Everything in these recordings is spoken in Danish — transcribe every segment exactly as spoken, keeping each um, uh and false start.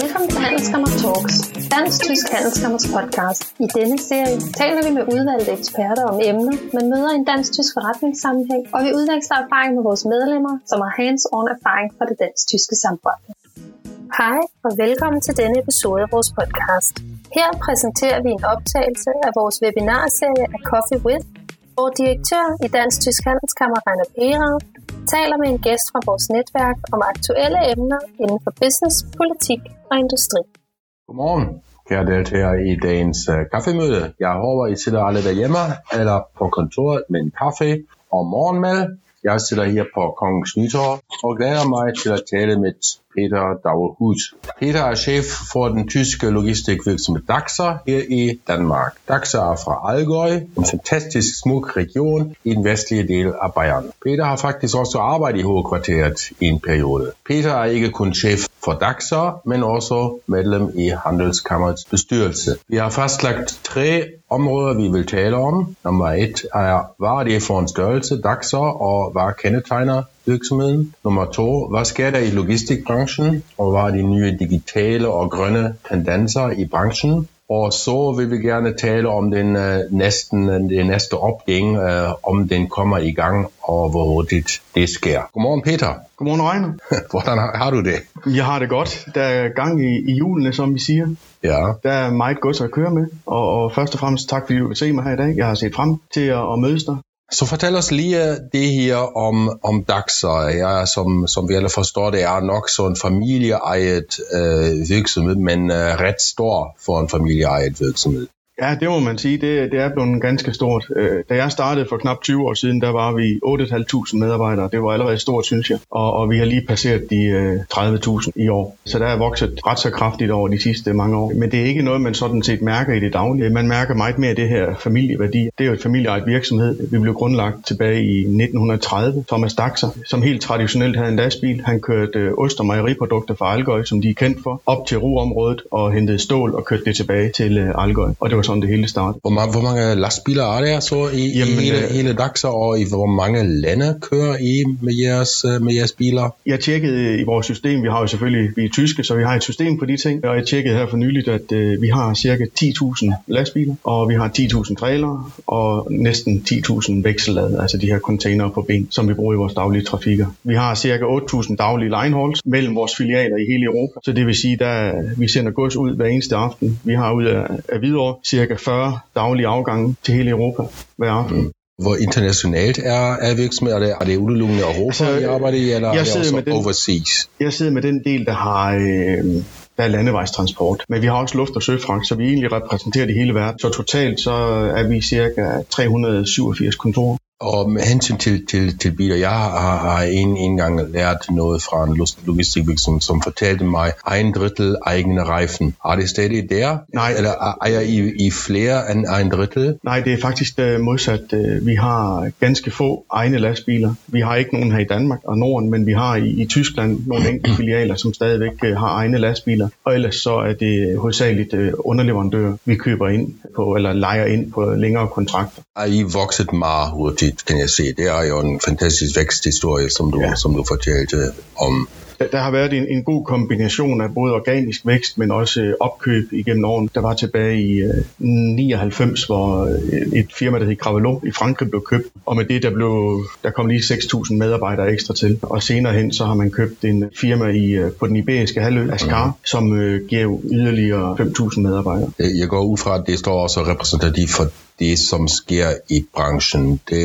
Velkommen til Handelskammer Talks, dansk-tysk handelskammers podcast. I denne serie taler vi med udvalgte eksperter om emner, man møder i en dansk-tysk forretningssammenhæng, og vi udveksler erfaring med vores medlemmer, som har hands-on erfaring fra det dansk-tyske samfund. Hej og velkommen til denne episode af vores podcast. Her præsenterer vi en optagelse af vores webinarserie af Coffee With, hvor direktør i Dansk-Tysk Handelskammer Rainer taler med en gæst fra vores netværk om aktuelle emner inden for business, politik og industri. Godmorgen. Kære deltagere i dagens uh, kaffemøde. Jeg håber, I sidder alle derhjemme eller på kontoret med en kaffe og morgenmad. Jeg sidder her på Kongens Nytorv og glæder mig til at tale med Peter Dauhus. Peter er chef for den tyske logistikvirksomhed DACHSER her i Danmark. DACHSER er fra Allgäu, en fantastisk smuk region i den vestlige del af Bayern. Peter har faktisk også arbejdet i hovedkvarteret i en periode. Peter er ikke kun chef for DACHSER, men også medlem i Handelskammerets bestyrelse. Vi har fastlagt tre områder, vi vil tale om. Nummer et er, hvad er det for en størrelse DACHSER, og hvad kendetegner virksomheden? Nummer to, hvad sker der i logistikbranchen, og hvad er de nye digitale og grønne tendenser i branchen? Og så vil vi gerne tale om den øh, næsten, den næste opgæng, øh, om den kommer i gang, og hvor hurtigt det sker. Godmorgen Peter. Godmorgen Rainer. Hvordan har, har du det? Jeg har det godt. Der er gang i, i hjulene, som vi siger. Ja. Der er meget godt at køre med, og, og først og fremmest tak, fordi du vil se mig her i dag. Jeg har set frem til at, at mødes dig. Så fortæl os lige det her om, om DACHSER. Ja, som, som vi alle forstår, det er nok så en familieejet øh, virksomhed, men øh, ret stor for en familieejet virksomhed. Ja, det må man sige. Det, det er blevet ganske stort. Øh, da jeg startede for knap tyve år siden, der var vi otte tusind fem hundrede medarbejdere. Det var allerede stort, synes jeg. Og, og vi har lige passeret de øh, tredive tusind i år. Så der er vokset ret så kraftigt over de sidste mange år. Men det er ikke noget, man sådan set mærker i det daglige. Man mærker meget mere det her familieværdi. Det er jo et familieejet virksomhed. Vi blev grundlagt tilbage i nitten tredive. Thomas Dachser, som helt traditionelt havde en lastbil. Han kørte øh, ost- og mejeriprodukter fra Allgäu, som de er kendt for, op til Ruhrområdet og hentede stål og kørte det tilbage til øh, Allgäu. Og det var sådan det hele startede. Hvor, ma- hvor mange lastbiler er der så i, Jamen, i hele, øh, hele DACHSER, og i hvor mange lande kører I med jeres, med jeres biler? Jeg tjekkede i vores system, vi har jo selvfølgelig, vi er tyske, så vi har et system på de ting, og jeg tjekkede her for nyligt, at øh, vi har cirka ti tusind lastbiler, og vi har ti tusind trailere, og næsten ti tusind vekselladere, altså de her containere på ben, som vi bruger i vores daglige trafikker. Vi har cirka otte tusind daglige lineholds mellem vores filialer i hele Europa, så det vil sige, der vi sender gods ud hver eneste aften. Vi har ud af, af Hvidovre cirka fyrre daglige afgange til hele Europa hver aften. Mm. Hvor internationalt er, er virksomheden? Er det, er det udelukkende Europa, altså, I arbejder i, eller er det også den, overseas? Jeg sidder med den del, der har... Øh, Der er landevejstransport, men vi har også luft- og søfragt, så vi egentlig repræsenterer det hele verden. Så totalt så er vi cirka tre hundrede og syvogfirs kontorer. Og med hensyn til, til, til biler, jeg har, har en, en gang lært noget fra en logistikvirksomhed, som fortalte mig, en drittel egne rejfen. Er det stadig der? Nej. Eller ejer I, I flere end en drittel? Nej, det er faktisk modsat. Vi har ganske få egne lastbiler. Vi har ikke nogen her i Danmark og Norden, men vi har i, i Tyskland nogle enkelte filialer, som stadigvæk har egne lastbiler. Og ellers så er det hovedsageligt underleverandører, vi køber ind på, eller lejer ind på længere kontrakter. Er I vokset meget hurtigt? Kan jeg se. Det er jo en fantastisk væksthistorie, som du, ja. som du fortalte om. Der, der har været en, en god kombination af både organisk vækst, men også opkøb igennem årene. Der var tilbage i øh, nioghalvfems, hvor et firma, der hed Kravallon i Frankrig, blev købt. Og med det, der, blev, der kom lige seks tusind medarbejdere ekstra til. Og senere hen, så har man købt en firma i, på den iberiske halvø, Azkar, mm. som øh, gav yderligere fem tusind medarbejdere. Jeg går ud fra, at det står også repræsentativt for det, som sker i branchen. Det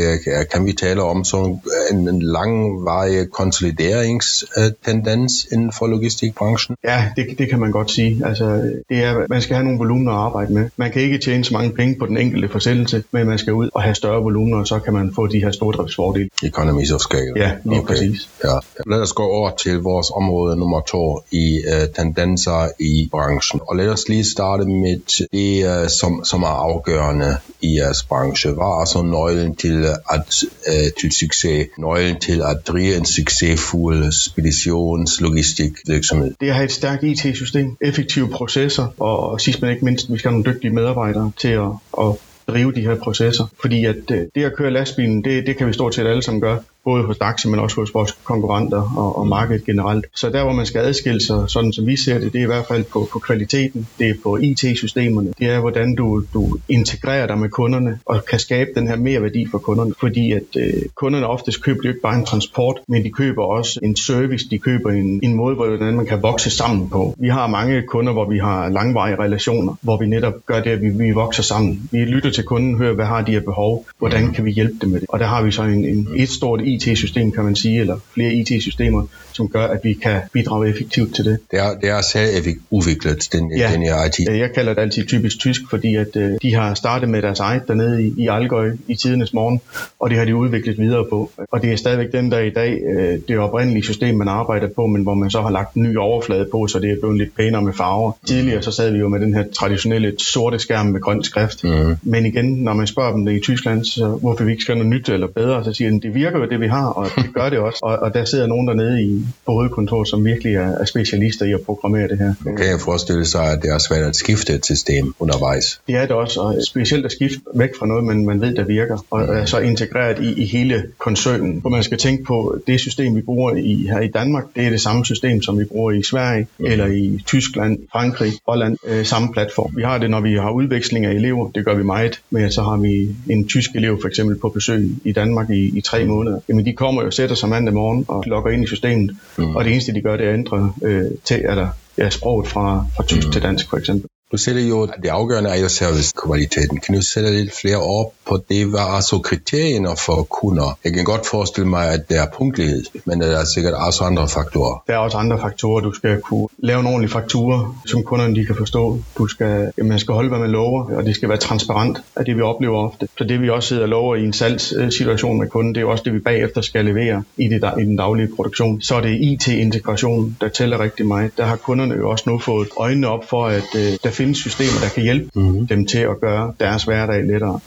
kan vi tale om som en langvarig konsolideringstendens inden for logistikbranchen. Ja, det, det kan man godt sige. Altså, det er, man skal have nogle volumener at arbejde med. Man kan ikke tjene så mange penge på den enkelte forsendelse, men man skal ud og have større volumener, og så kan man få de her stordriftsfordele. Economies of scale. Ja, lige okay. Præcis. Ja. Lad os gå over til vores område nummer to i uh, tendenser i branchen. Og lad os lige starte med det, uh, som, som er afgørende i jeres branche. Hvad er så nøglen til, at, øh, til succes? Nøglen til at drive en succesfuld speditionslogistikvirksomhed? Det er at have et stærkt I T-system, effektive processer, og sidst men ikke mindst, vi skal have nogle dygtige medarbejdere til at, at drive de her processer. Fordi at det at køre lastbilen, det, det kan vi stort set alle sammen gøre. både hos DAXA, men også hos vores konkurrenter og, og markedet generelt. Så der, hvor man skal adskille sig, sådan som vi ser det, det er i hvert fald på, på kvaliteten, det er på I T-systemerne, det er, hvordan du, du integrerer dig med kunderne og kan skabe den her mere værdi for kunderne, fordi at øh, kunderne oftest køber jo ikke bare en transport, men de køber også en service, de køber en, en måde, hvordan man kan vokse sammen på. Vi har mange kunder, hvor vi har langvarige relationer, hvor vi netop gør det, at vi, vi vokser sammen. Vi lytter til kunden, hører, hvad har de af behov, hvordan kan vi hjælpe dem med det? Og der har vi så en, en, et stort I T-system, kan man sige, eller flere I T-systemer, som gør, at vi kan bidrage effektivt til det. Det er, det er selv udviklet, den, ja. den her I T. Jeg kalder det altid typisk tysk, fordi at, øh, de har startet med deres eget dernede i, i Allgäu i tidernes morgen, og det har de udviklet videre på. Og det er stadigvæk den, der i dag, øh, det oprindelige system, man arbejder på, men hvor man så har lagt en ny overflade på, så det er blevet lidt pænere med farver. Tidligere så sad vi jo med den her traditionelle sorte skærm med grøn skrift. Mm. Men igen, når man spørger dem det i Tyskland, så hvorfor vi ikke skal noget nyt eller bedre, så siger de, det virker jo det, vi har, og det gør det også. Og, og der sidder nogen dernede i på hovedkontoret, som virkelig er, er specialister i at programmere det her. Kan jeg forestille sig, at det er svært at skifte et system undervejs? Det er det også, og specielt at skifte væk fra noget, man, man ved, der virker, og mm. er så integreret i, i hele koncernen. For man skal tænke på, det system, vi bruger i, her i Danmark, det er det samme system, som vi bruger i Sverige, mm. eller i Tyskland, Frankrig, Holland, øh, samme platform. Vi har det, når vi har udveksling af elever, det gør vi meget, men så har vi en tysk elev for eksempel på besøg i Danmark i, i tre måneder. Jamen de kommer jo, sætter sig mandag morgen og logger ind i systemet, mm. og det eneste de gør, det er at ændre øh, til, eller, ja, sproget fra, fra tysk mm. til dansk for eksempel. Du sætter jo, at det afgørende er jo servicekvaliteten. Kan du sætte lidt flere op på det, hvad er så kriterierne for kunder? Jeg kan godt forestille mig, at der er punktlighed, men der er sikkert også andre faktorer. Der er også andre faktorer. Du skal kunne lave en ordentlig faktura, som kunderne de kan forstå. Du skal, man skal holde, hvad man lover, og det skal være transparent af det, vi oplever ofte. Så det, vi også sidder og lover i en salgssituation med kunden, det er jo også det, vi bagefter skal levere i, det, i den daglige produktion. Så er det I T-integration, der tæller rigtig meget. Der har kunderne jo også nu fået øjnene op for, at øh, der finde systemer, der kan hjælpe mm-hmm. dem til at gøre deres hverdag lettere.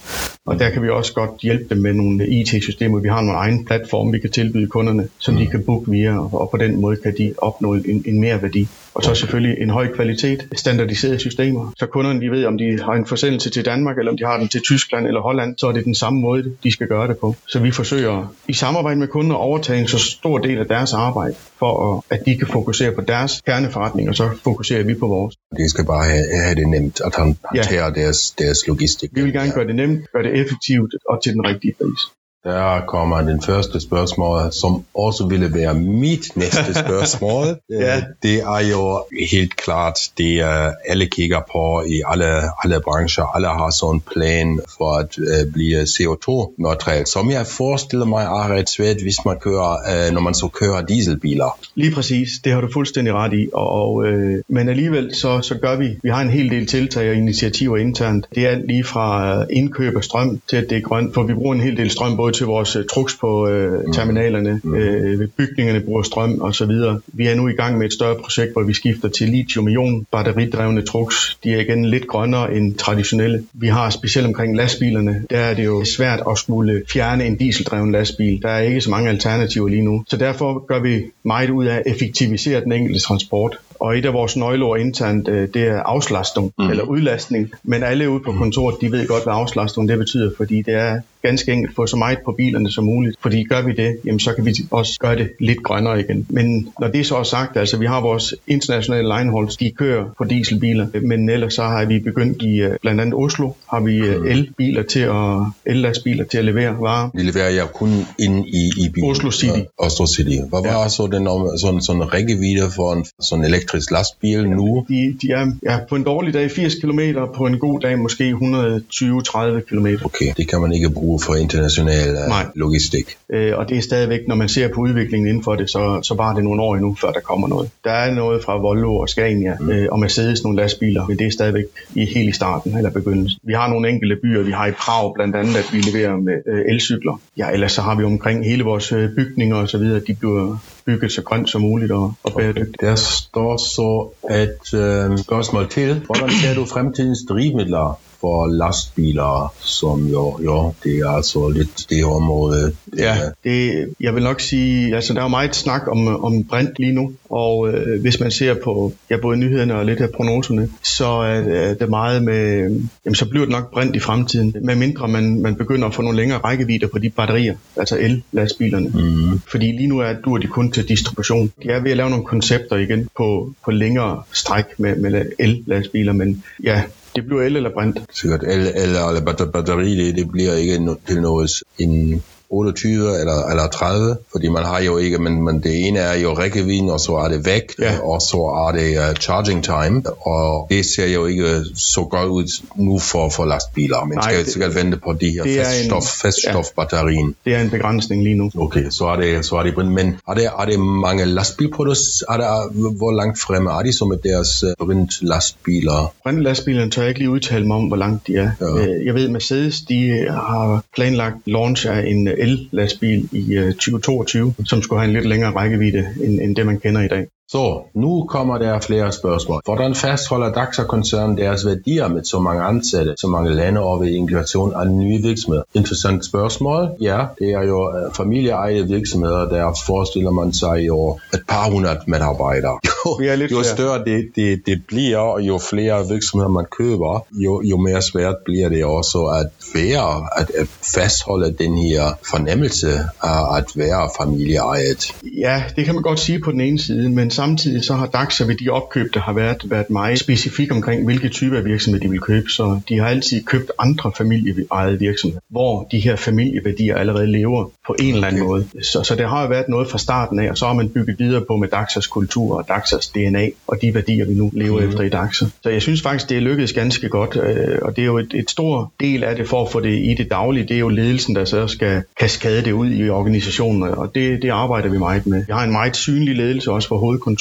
Og der kan vi også godt hjælpe dem med nogle I T-systemer. Vi har nogle egne platforme, vi kan tilbyde kunderne, som mm-hmm. de kan booke via, og på den måde kan de opnå en, en mere værdi. Og så selvfølgelig en høj kvalitet, standardiserede systemer. Så kunderne de ved, om de har en forsendelse til Danmark, eller om de har den til Tyskland eller Holland, så er det den samme måde, de skal gøre det på. Så vi forsøger i samarbejde med kunder at overtage en så stor del af deres arbejde, for at de kan fokusere på deres kerneforretning, og så fokuserer vi på vores. De skal bare have det nemt at håndtere ja. deres, deres logistik. Vi vil gerne ja. gøre det nemt, gøre det effektivt og til den rigtige pris. Der kommer den første spørgsmål, som også ville være mit næste spørgsmål. ja. Det er jo helt klart, det alle kigger på i alle, alle brancher. Alle har sådan en plan for at blive C O to neutral, som jeg forestiller mig er ret svært, hvis man kører, når man så kører dieselbiler. Lige præcis, det har du fuldstændig ret i. Og, øh, men alligevel så, så gør vi, vi har en hel del tiltag og initiativer internt. Det er alt lige fra indkøb af strøm til at det er grønt, for vi bruger en hel del strøm både til vores uh, trucks på uh, terminalerne, mm. uh, bygningerne bruger strøm og så videre. Vi er nu i gang med et større projekt, hvor vi skifter til lithium-ion batteridrevne trucks. De er igen lidt grønnere end traditionelle. Vi har specielt omkring lastbilerne, der er det jo svært at skulle fjerne en dieseldreven lastbil. Der er ikke så mange alternativer lige nu. Så derfor gør vi meget ud af at effektivisere den enkelte transport. Og et af vores nøgleord internt, det er afslastning mm. eller udlastning. Men alle ude på kontoret, de ved godt, hvad afslastning det betyder, fordi det er ganske enkelt at få så meget på bilerne som muligt. Fordi gør vi det, jamen så kan vi også gøre det lidt grønnere igen. Men når det så er sagt, altså vi har vores internationale lineholds, de kører på dieselbiler, men ellers så har vi begyndt i blandt andet Oslo, har vi elbiler til at, ellastbiler til at levere varer. De leverer jeg kun ind i, i bilen. Oslo City. Ja, Oslo City. Hvad var ja. så den sådan, sådan rækkevidde for en sådan elektrisk lastbil nu? De, de er ja, på en dårlig dag firs kilometer, på en god dag måske et hundrede og tyve til tredive kilometer. Okay, det kan man ikke bruge for international uh, logistik. Øh, og det er stadigvæk, når man ser på udviklingen inden for det, så, så var det nogle år endnu, før der kommer noget. Der er noget fra Volvo og Scania mm. øh, og Mercedes, nogle lastbiler, men det er stadigvæk i, helt i starten eller begyndelsen. Vi har nogle enkelte byer, vi har i Prag blandt andet, at vi leverer med øh, elcykler. Ja, ellers så har vi omkring hele vores øh, bygninger og så videre, de bliver bygget så grønt som muligt og, og bæredygtigt. Der står så et øh, spørgsmål til. Hvordan ser du fremtidens drivmidler for lastbiler, som jo, jo det er altså lidt det område? Det ja, det, jeg vil nok sige, altså der er jo meget snak om, om brint lige nu, Og øh, hvis man ser på ja, både nyhederne og lidt af prognoserne, så er, er det meget med, jamen, så bliver det nok brændt i fremtiden, medmindre man, man begynder at få nogle længere rækkevidder på de batterier, altså el-lastbilerne. Mm-hmm. Fordi lige nu er dur de kun til distribution. De er ved at lave nogle koncepter igen på, på længere stræk med, med el-lastbiler, men ja, det bliver el eller brint. Sikkert el eller batteri, det, det bliver ikke til noget en otteogtyve eller, eller tredive, fordi man har jo ikke, men, men det ene er jo rækkevidden, og så er det væk, ja. Og så er det uh, charging time, og det ser jo ikke så godt ud nu for, for lastbiler. Man skal sikkert vente på de her feststof, en, feststofbatterien. Ja, det er en begrænsning lige nu. Okay, så er det, så er det brint. Men er det, er det mange lastbilproducenter? Hvor langt fremme er de så med deres uh, brintlastbiler? Brintlastbilerne tør jeg ikke lige udtale mig om, hvor langt de er. Ja. Jeg ved, Mercedes, de har planlagt launch af en el-lastbil i uh, tyve toogtyve, som skulle have en lidt længere rækkevidde end, end det, man kender i dag. Så, nu kommer der flere spørgsmål. Hvordan fastholder DAXA-koncernen deres værdier med så mange ansatte, så mange lande og ved integration af nye virksomheder? Interessant spørgsmål. Ja, det er jo familieejede virksomheder, der forestiller man sig jo et par hundrede medarbejdere. Jo, jo større det, det, det bliver, og jo flere virksomheder man køber, jo, jo mere svært bliver det også at være, at, at fastholde den her fornemmelse af at være familieejet. Ja, det kan man godt sige på den ene side, men samtidig så har DAXA ved de opkøb, der har været, været meget specifik omkring, hvilke typer af virksomheder de vil købe. Så de har altid købt andre familieejede virksomheder, hvor de her familieværdier allerede lever på en eller anden måde. Så, så det har jo været noget fra starten af, og så har man bygget videre på med DAXAs kultur og DAXAs D N A og de værdier, vi nu lever mm. efter i DAXA. Så jeg synes faktisk, det er lykkedes ganske godt, og det er jo et, et stor del af det for at få det i det daglige. Det er jo ledelsen, der så skal kaskade det ud i organisationen, og det, det arbejder vi meget med. Vi har en meget synlig ledelse også for hovedkontoret.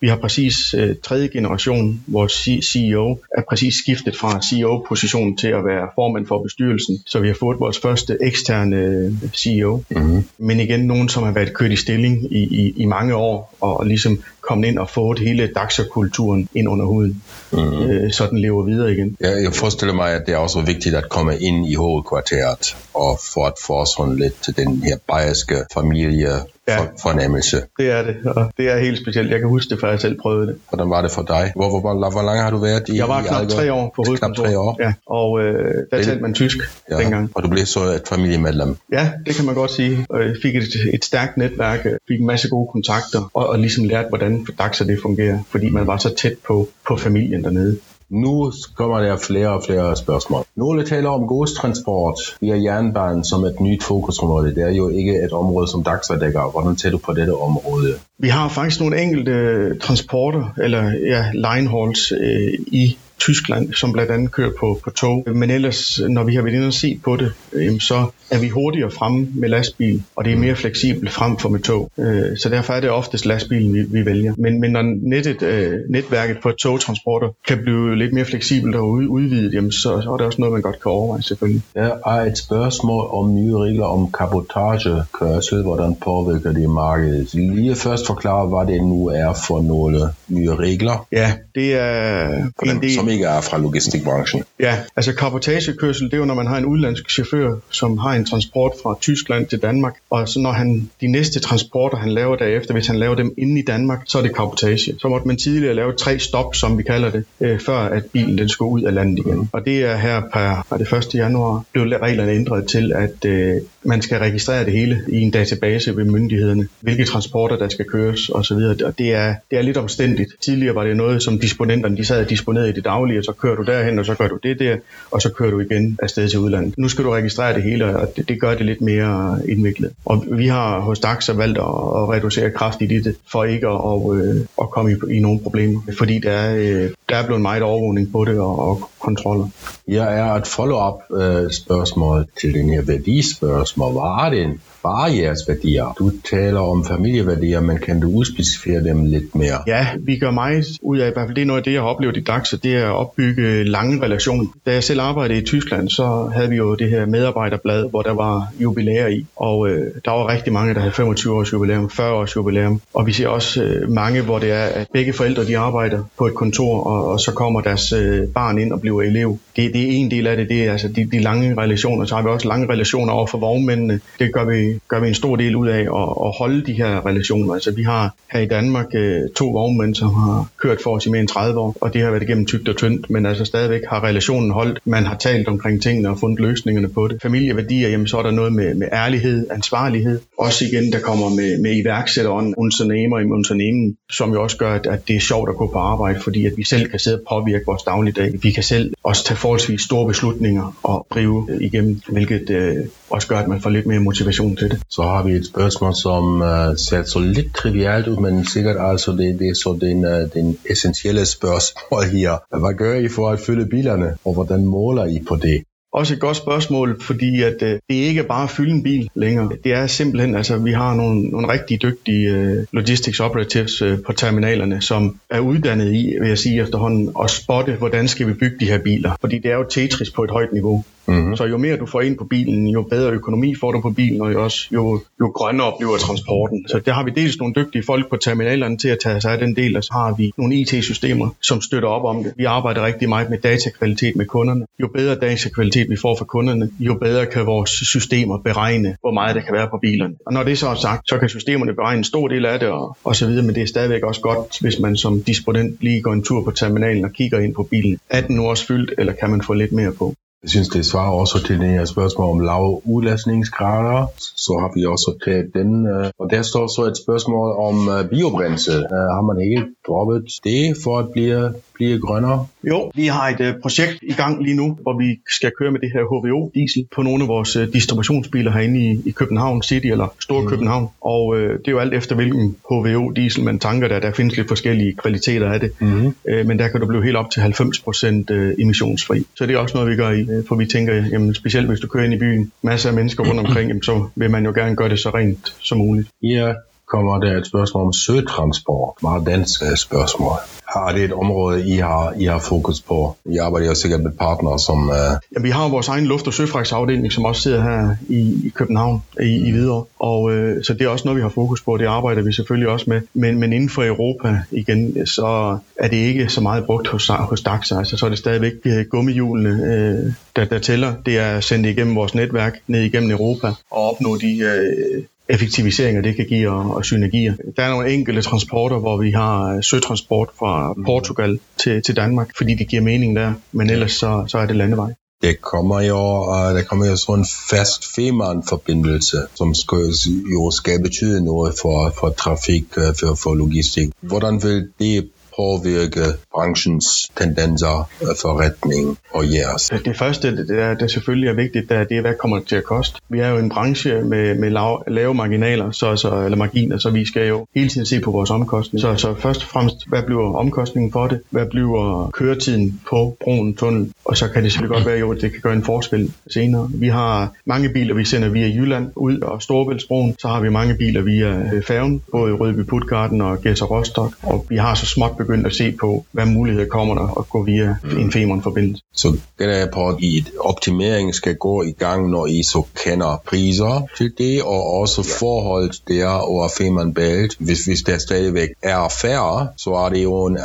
Vi har præcis tredje generation, vores C E O er præcis skiftet fra C E O-positionen til at være formand for bestyrelsen, så vi har fået vores første eksterne C E O. Mm-hmm. Men igen, nogen, som har været kørt i stilling i, i, i mange år, og ligesom kommet ind og fået hele DAXA-kulturen ind under huden, mm-hmm. øh, så den lever videre igen. Ja, jeg forestiller mig, at det er også vigtigt at komme ind i hovedkvarteret, og for at få sådan lidt til den her bayerske familie, ja, fornemmelse. Det er det, og det er helt specielt. Jeg kan huske det, før jeg selv prøvede det. Hvordan var det for dig? Hvor, hvor, hvor, hvor lang har du været i? Jeg var i knap Allgäu? tre år på hovedkontoret. Knap tre år? Ja, og øh, der talte man tysk, ja, dengang. Og du blev så et familiemedlem? Ja, det kan man godt sige. Jeg fik et, et stærkt netværk, fik en masse gode kontakter, og, og ligesom lærte, hvordan DAXA det fungerer, fordi man var så tæt på, på familien dernede. Nu kommer der flere og flere spørgsmål. Nogle taler om godstransport via jernbanen som et nyt fokusområde. Det er jo ikke et område, som DAXA dækker. Hvordan ser du på dette område? Vi har faktisk nogle enkelte transporter, eller ja, linehauls øh, i Tyskland, som blandt andet kører på, på tog. Men ellers, når vi har været inde og set på det, øh, så er vi hurtigere fremme med lastbil, og det er mere fleksibelt frem for med tog. Øh, så derfor er det oftest lastbilen, vi, vi vælger. Men, men når nettet, øh, netværket på togtransporter kan blive lidt mere fleksibelt og udvidet, jamen, så, så er det også noget, man godt kan overveje, selvfølgelig. Der er et spørgsmål om nye regler om cabotagekørsel, hvordan påvirker det markedet? Lige først forklare, hvad det nu er for nogle nye regler. Ja, det er en del, som ikke er fra logistikbranchen. Ja, altså cabotagekørsel, det er jo, når man har en udenlandsk chauffør, som har en transport fra Tyskland til Danmark, og så når han, de næste transporter, han laver derefter, hvis han laver dem inde i Danmark, så er det cabotage. Så måtte man tidligere lave tre stop, som vi kalder det, øh, før at bilen den skulle ud af landet igen. Mm. Og det er her per det første januar blev reglerne ændret til, at øh, man skal registrere det hele i en database ved myndighederne, hvilke transporter der skal køres osv. Og det er, det er lidt omstændigt. Tidligere var det noget, som disponenterne, de sad og disponerede i det daglige, og så kører du derhen, og så gør du det der, og så kører du igen afsted til udlandet. Nu skal du registrere det hele, og det, det gør det lidt mere indviklet. Og vi har hos DAXA valgt at, at reducere kraftigt i det, for ikke at, at, at komme i, i nogle problemer, fordi der er, der er blevet meget overvågning på det og, og kontroller. Her er et follow-up-spørgsmål til den her værdispørgsmål. Hvad er det? Hvad er jeres værdier? Du taler om familieværdier, men kan du udspecificere dem lidt mere? Ja, vi gør meget ud af, i hvert fald det er noget af det, jeg har oplevet i DAXA, det er at opbygge lange relationer. Da jeg selv arbejdede i Tyskland, så havde vi jo det her medarbejderblad, hvor der var jubilæer i, og øh, der var rigtig mange, der havde femogtyve års jubilæum, fyrre års jubilæum, og vi ser også øh, mange, hvor det er, at begge forældre, de arbejder på et kontor, og, og så kommer deres øh, barn ind og bliver elev. Det, det er en del af det, det er altså de, de lange relationer, så har vi også lange relationer over for vognmændene. Det gør vi vi, gør vi en stor del ud af at, at holde de her relationer. Altså vi har her i Danmark øh, to vognmænd, som har kørt for os i mere end tredive år, og det har været igennem tykt og tyndt, men altså stadigvæk har relationen holdt. Man har talt omkring tingene og fundet løsningerne på det. Familieværdier, jamen så er der noget med, med ærlighed, ansvarlighed. Også igen, der kommer med, med iværksætteren, unternehmer i unternehmen, som jo også gør, at, at det er sjovt at gå på arbejde, fordi at vi selv kan sidde og påvirke vores dagligdag. Vi kan selv også tage forholdsvis store beslutninger og drive øh, igennem, hvilket øh, også gør, at man får lidt mere motivation til det. Så har vi et spørgsmål, som uh, ser så lidt trivialt ud, men sikkert altså det, det er så den, uh, den essentielle spørgsmål her. Hvad gør I for at fylde bilerne, og hvordan måler I på det? Også et godt spørgsmål, fordi at, øh, det er ikke bare at fylde en bil længere. Det er simpelthen, altså vi har nogle, nogle rigtig dygtige øh, logistics operatives øh, på terminalerne, som er uddannet i, vil jeg sige efterhånden, at spotte, hvordan skal vi bygge de her biler. Fordi det er jo Tetris på et højt niveau. Mm-hmm. Så jo mere du får ind på bilen, jo bedre økonomi får du på bilen, og jo, også, jo, jo grønnere bliver transporten. Så der har vi dels nogle dygtige folk på terminalerne til at tage sig af den del, og så har vi nogle I T-systemer, som støtter op om det. Vi arbejder rigtig meget med datakvalitet med kunderne. Jo bedre datakvalitet vi får fra kunderne, jo bedre kan vores systemer beregne, hvor meget der kan være på bilerne. Og når det så er sagt, så kan systemerne beregne en stor del af det, og, og så videre, men det er stadigvæk også godt, hvis man som disponent lige går en tur på terminalen og kigger ind på bilen. atten år fyldt, eller kan man få lidt mere på? Jeg synes, det svarer også til det her spørgsmål om lave udlastningsgrader. Så har vi også taget den. Og der står så et spørgsmål om biobrændsel. Har man ikke droppet det for at blive, blive grønnere? Jo, vi har et projekt i gang lige nu, hvor vi skal køre med det her H V O diesel på nogle af vores distributionsbiler herinde i, i København City eller Storekøbenhavn. Mm. Og øh, det er jo alt efter, hvilken H V O diesel man tanker der. Der findes lidt forskellige kvaliteter af det. Mm. Øh, men der kan du blive helt op til halvfems procent emissionsfri. Så det er også noget, vi gør i. For vi tænker, jamen specielt hvis du kører ind i byen, masser af mennesker rundt omkring, jamen, så vil man jo gerne gøre det så rent som muligt. Ja, kommer der et spørgsmål om søtransport. Meget dansk spørgsmål. Har det et område, I har, I har fokus på? I arbejder jo sikkert med partnere, som... Uh... Jamen, vi har vores egen luft- og søfragtsafdeling, som også sidder her i, i København, i, i Hvidovre. Og øh, så det er også noget, vi har fokus på, det arbejder vi selvfølgelig også med. Men, men inden for Europa igen, så er det ikke så meget brugt hos, hos DAXA. Altså, så er det stadigvæk de gummihjulene, øh, der, der tæller. Det er sendt igennem vores netværk, ned igennem Europa, og opnå de... Øh, effektiviseringer, det kan give, og, og synergier. Der er nogle enkelte transporter, hvor vi har søtransport fra Portugal til, til Danmark, fordi det giver mening der, men ellers så, så er det landevej. Det kommer jo, der kommer jo sådan en fast Fehmarn-forbindelse, som skal, jo skal betyde noget for, for trafik, for, for logistik. Hvordan vil det påvirke branchens tendenser for retning og jeres? Det, det første, der, der selvfølgelig er vigtigt, der, det er, hvad kommer det til at koste. Vi er jo en branche med, med lav, lave marginaler, så, så, eller marginer, så vi skal jo hele tiden se på vores omkostninger. Så, så først og fremmest, hvad bliver omkostningen for det? Hvad bliver køretiden på broen, tunnel? Og så kan det selvfølgelig godt være, jo, at det kan gøre en forskel senere. Vi har mange biler, vi sender via Jylland ud og Storebæltsbroen. Så har vi mange biler via færgen, både Rødby Putgarden og Rostock. Og vi har så småt begyndt at se på, hvad muligheder kommer der at gå via en Femern-forbindelse. Så gælder jeg på, at I optimering skal gå i gang, når I så kender priser til det, og også ja. Forholdet der over Femernbælt. Hvis, hvis der stadigvæk er færre, så er det jo en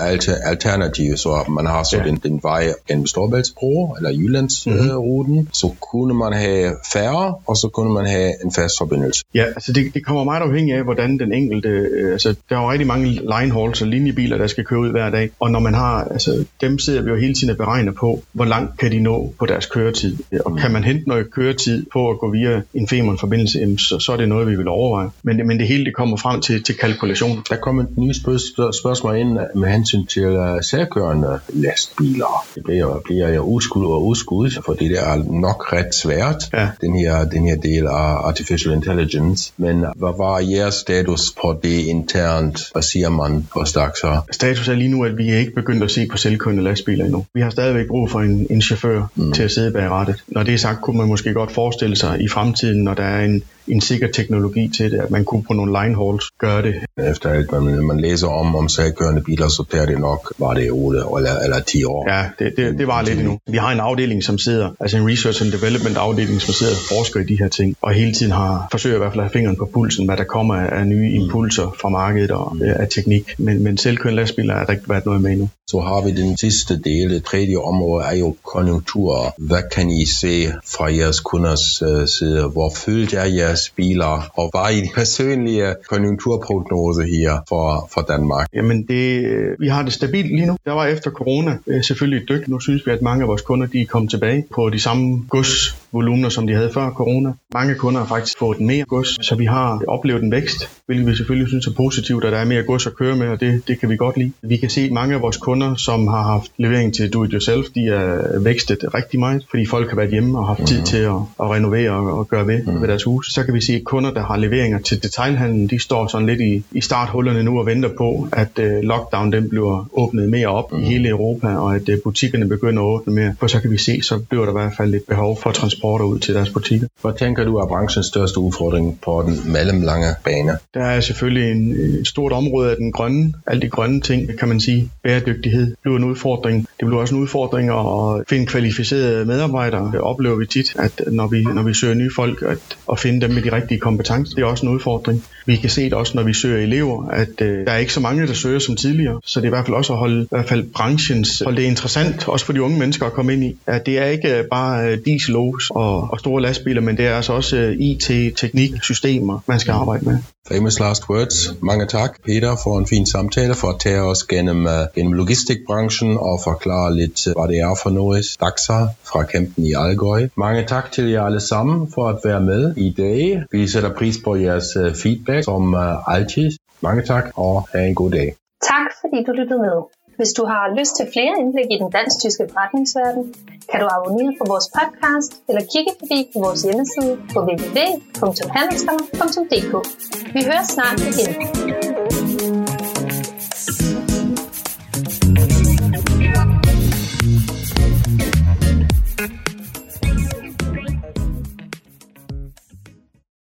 alternativ, så man har så ja. den, den vej gennem Storebæltsbroen eller Jyllandsruten, mm-hmm. så kunne man have færre, og så kunne man have en fast forbindelse. Ja, altså det, det kommer meget afhængig af, hvordan den enkelte, øh, altså der er jo rigtig mange linehauls og linjebiler, der skal køre ud hver dag, og når man har, altså dem sidder vi jo hele tiden og beregner på, hvor langt kan de nå på deres køretid, og mm. kan man hente noget køretid på at gå via en Femern-forbindelse, så, så er det noget, vi vil overveje. Men, men det hele, det kommer frem til, til kalkulation. Der kommer et nye spørg- spørgsmål ind med hensyn til uh, særkørende lastbiler. Det bliver, bliver jo udskud og udskud, for det der er nok ret svært, ja. den, her, den her del af artificial intelligence, men hvad var jeres status på det internt? Hvad siger man på Daxer? Status er lige nu, at vi ikke begyndt at se på selvkørende lastbiler endnu. Vi har stadigvæk brug for en, en chauffør mm. til at sidde bag rattet. Når det er sagt, kunne man måske godt forestille sig i fremtiden, når der er en, en sikker teknologi til det, at man kunne på nogle linehauls gøre det. Efter alt, man, man læser om, om selvkørende biler, så tager det nok, var det otte eller ti år. Ja, det, det, det var lidt endnu. Vi har en afdeling, som sidder, altså en research and development afdeling, som sidder og forsker i de her ting, og hele tiden har forsøger i hvert fald at have fingeren på pulsen, hvad der kommer af, af nye mm. impulser fra markedet og mm. af teknik. Men, men selvkørende lastbiler er der ikke været noget med endnu. Så har vi den sidste del, det tredje område, er jo konjunkturer. Hvad kan I se fra jeres kunders side? Hvor fyldt er jeres deres biler, og hvad er I personlige konjunkturprognose her for, for Danmark? Jamen, det, vi har det stabilt lige nu. Der var efter corona selvfølgelig et dyk. Nu synes vi, at mange af vores kunder de er kommet tilbage på de samme godsvolumener, som de havde før corona. Mange kunder har faktisk fået mere gods, så vi har oplevet en vækst, hvilket vi selvfølgelig synes er positivt, at der er mere gods at køre med, og det, det kan vi godt lide. Vi kan se, at mange af vores kunder, som har haft levering til do-it-yourself, de er vækstet rigtig meget, fordi folk har været hjemme og haft tid til at, at renovere og gøre ved, ved deres hus. Så kan vi se, at kunder, der har leveringer til detailhandlen, de står sådan lidt i, i starthullerne nu og venter på, at uh, lockdown den bliver åbnet mere op i hele Europa, og at uh, butikkerne begynder at åbne mere. For så kan vi se, så bliver der i hvert fald et behov for transporter ud til deres butikker. Hvad tænker du er branchens største udfordring på den mellemlange bane? Der er selvfølgelig en, et stort område af den grønne. Alle de grønne ting, kan man sige. Bæredygtighed bliver en udfordring. Det bliver også en udfordring at finde kvalificerede medarbejdere. Det oplever vi tit, at når vi, når vi søger nye folk, at, at finde dem med de rigtige kompetencer, det er også en udfordring. Vi kan se det også, når vi søger elever, at øh, der er ikke så mange, der søger som tidligere. Så det er i hvert fald også at holde i hvert fald branchens, holde det interessant, også for de unge mennesker at komme ind i. At det er ikke bare dieselås og, og store lastbiler, men det er altså også øh, I T, teknik, systemer, man skal arbejde med. Famous last words. Mange tak, Peter, for en fin samtale, for at tage os gennem, gennem logistikbranchen og forklare lidt, hvad det er for noget. DAXA fra Kempten i Allgäu. Mange tak til jer alle sammen for at være med i dag. Vi sætter pris på jeres feedback som altid. Mange tak, og have en god dag. Tak, fordi du lyttede med. Hvis du har lyst til flere indblik i den dansk-tyske forretningsverden, kan du abonnere på vores podcast eller kigge forbi på vores hjemmeside på w w w punktum handelskammer punktum d k. Vi høres snart igen.